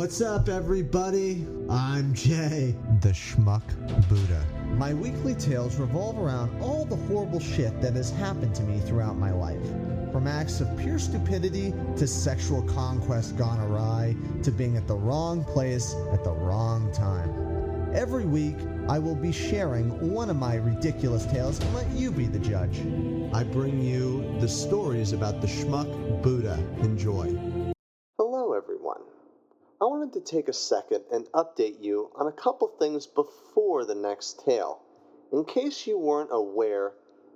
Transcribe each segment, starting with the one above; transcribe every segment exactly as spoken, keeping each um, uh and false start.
What's up, everybody? I'm Jay, the Schmuck Buddha. My weekly tales revolve around all the horrible shit that has happened to me throughout my life. From acts of pure stupidity to sexual conquest gone awry to being at the wrong place at the wrong time. Every week, I will be sharing one of my ridiculous tales and let you be the judge. I bring you the stories about the Schmuck Buddha. Enjoy. Hello, everyone. I wanted to take a second and update you on a couple things before the next tale. In case you weren't aware,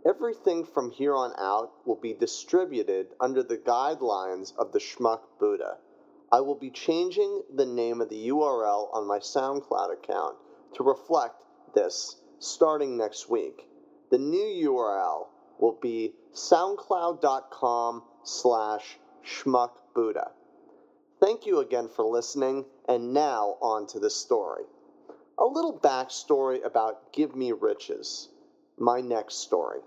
everything from here on out will be distributed under the guidelines of the Schmuck Buddha. I will be changing the name of the U R L on my SoundCloud account to reflect this starting next week. The new U R L will be soundcloud.com slash schmuckbuddha. Thank you again for listening, and now on to the story. A little backstory about Give Me Riches, my next story.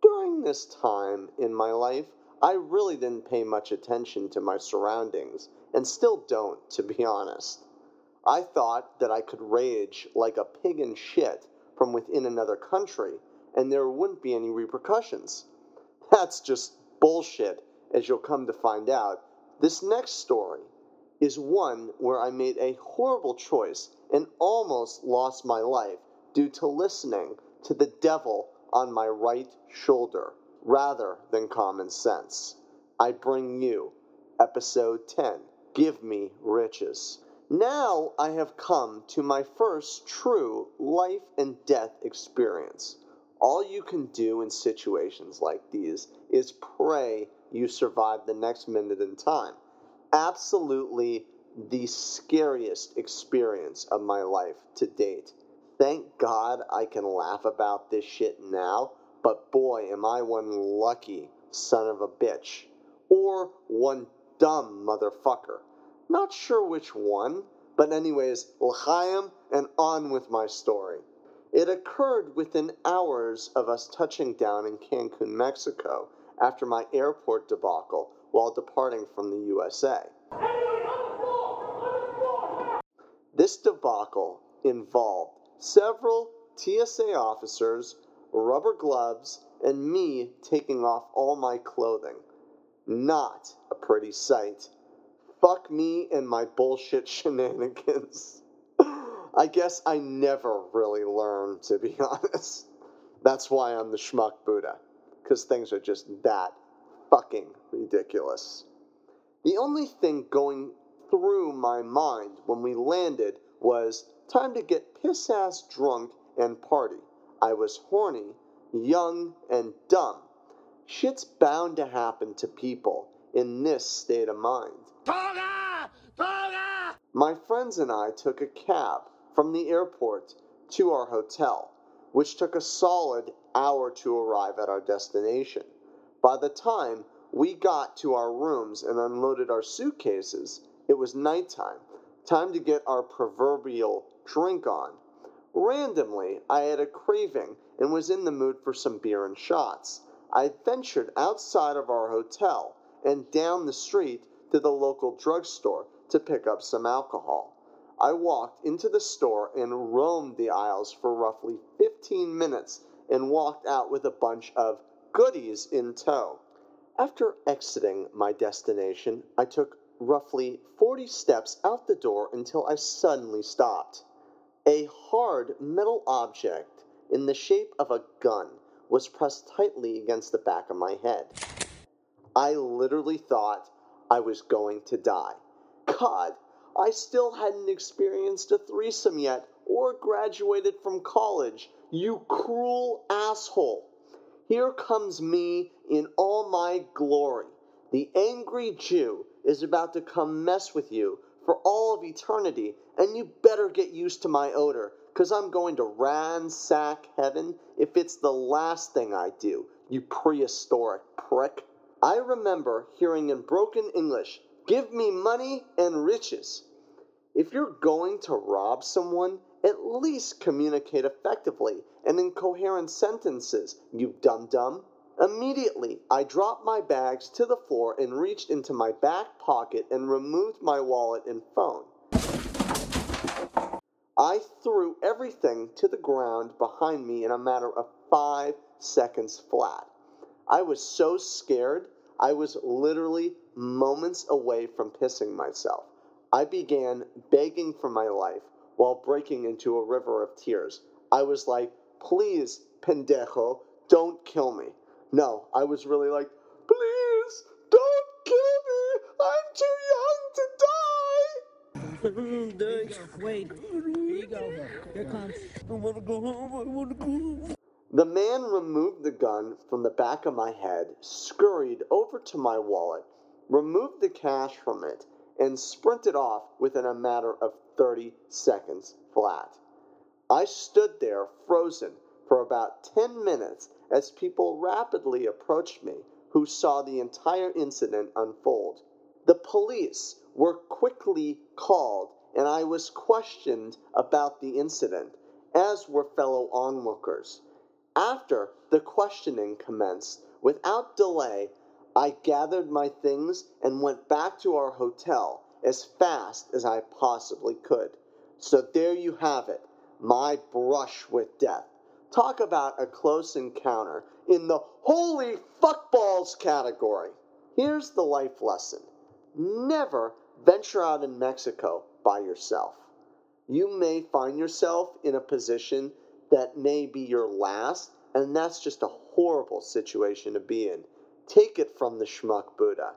During this time in my life, I really didn't pay much attention to my surroundings, and still don't, to be honest. I thought that I could rage like a pig in shit from within another country, and there wouldn't be any repercussions. That's just bullshit, as you'll come to find out. This next story is one where I made a horrible choice and almost lost my life due to listening to the devil on my right shoulder rather than common sense. I bring you episode ten, Give Me Riches. Now I have come to my first true life and death experience. All you can do in situations like these is pray you survive the next minute in time. Absolutely the scariest experience of my life to date. Thank God I can laugh about this shit now, but boy am I one lucky son of a bitch. Or one dumb motherfucker. Not sure which one, but anyways, l'chaim, and on with my story. It occurred within hours of us touching down in Cancun, Mexico, after my airport debacle while departing from the U S A. This debacle involved several T S A officers, rubber gloves, and me taking off all my clothing. Not a pretty sight. Fuck me and my bullshit shenanigans. I guess I never really learned, to be honest. That's why I'm the Schmuck Buddha. Because things are just that fucking ridiculous. The only thing going through my mind when we landed was time to get piss-ass drunk and party. I was horny, young, and dumb. Shit's bound to happen to people in this state of mind. Toga! Toga! My friends and I took a cab from the airport to our hotel, which took a solid hour to arrive at our destination. By the time we got to our rooms and unloaded our suitcases, it was nighttime, time to get our proverbial drink on. Randomly, I had a craving and was in the mood for some beer and shots. I ventured outside of our hotel and down the street to the local drugstore to pick up some alcohol. I walked into the store and roamed the aisles for roughly fifteen minutes and walked out with a bunch of goodies in tow. After exiting my destination, I took roughly forty steps out the door until I suddenly stopped. A hard metal object in the shape of a gun was pressed tightly against the back of my head. I literally thought I was going to die. God! I still hadn't experienced a threesome yet or graduated from college, you cruel asshole. Here comes me in all my glory. The angry Jew is about to come mess with you for all of eternity, and you better get used to my odor, because I'm going to ransack heaven if it's the last thing I do, you prehistoric prick. I remember hearing in broken English, "Give me money and riches." If you're going to rob someone, at least communicate effectively and in coherent sentences, you dum-dum. Immediately, I dropped my bags to the floor and reached into my back pocket and removed my wallet and phone. I threw everything to the ground behind me in a matter of five seconds flat. I was so scared, I was literally moments away from pissing myself. I began begging for my life while breaking into a river of tears. I was like, please, pendejo, don't kill me. No, I was really like, please, don't kill me. I'm too young to die. There you go. Wait, here you go. Here comes. I want to go home. I want to go home. The man removed the gun from the back of my head, scurried over to my wallet, removed the cash from it, and sprinted off within a matter of thirty seconds flat. I stood there frozen for about ten minutes as people rapidly approached me who saw the entire incident unfold. The police were quickly called and I was questioned about the incident, as were fellow onlookers. After the questioning commenced, without delay, I gathered my things and went back to our hotel as fast as I possibly could. So there you have it, my brush with death. Talk about a close encounter in the holy fuckballs category. Here's the life lesson. Never venture out in Mexico by yourself. You may find yourself in a position that may be your last, and that's just a horrible situation to be in. Take it from the Schmuck Buddha.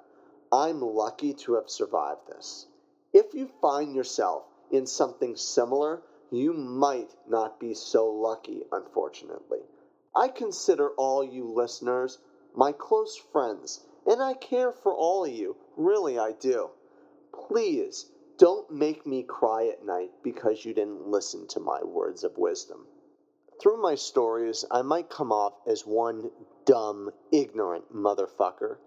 I'm lucky to have survived this. If you find yourself in something similar, you might not be so lucky, unfortunately. I consider all you listeners my close friends, and I care for all of you. Really, I do. Please don't make me cry at night because you didn't listen to my words of wisdom. Through my stories, I might come off as one dumb, ignorant motherfucker,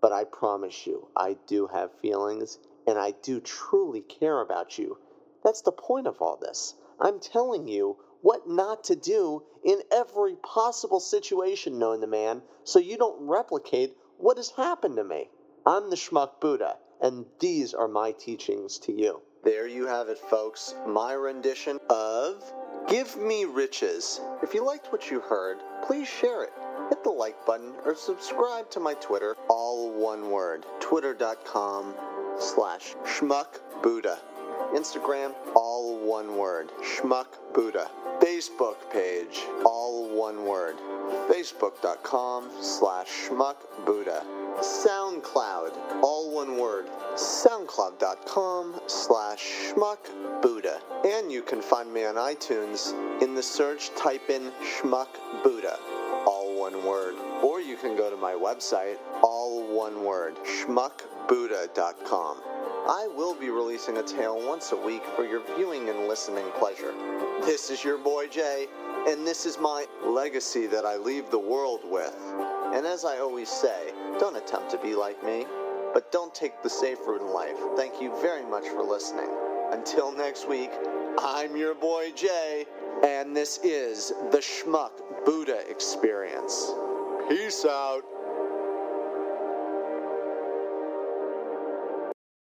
but I promise you, I do have feelings, and I do truly care about you. That's the point of all this. I'm telling you what not to do in every possible situation known to man, so you don't replicate what has happened to me. I'm the Schmuck Buddha, and these are my teachings to you. There you have it, folks. My rendition of Give Me Riches. If you liked what you heard, please share it. Hit the like button or subscribe to my Twitter, all one word, twitter.com slash Schmuck Buddha. Instagram, all one word, Schmuck Buddha. Facebook page, all one word, facebook.com slash Schmuck Buddha. SoundCloud, all one word, soundcloud.com slash Schmuck Buddha. And you can find me on iTunes. In the search, type in Schmuck Buddha, all one word. Or you can go to my website, all one word, schmuck buddha dot com. I will be releasing a tale once a week for your viewing and listening pleasure. This is your boy Jay, and this is my legacy that I leave the world with. And as I always say, don't attempt to be like me, but don't take the safe route in life. Thank you very much for listening. Until next week, I'm your boy Jay, and this is the Schmuck Buddha Experience. Peace out.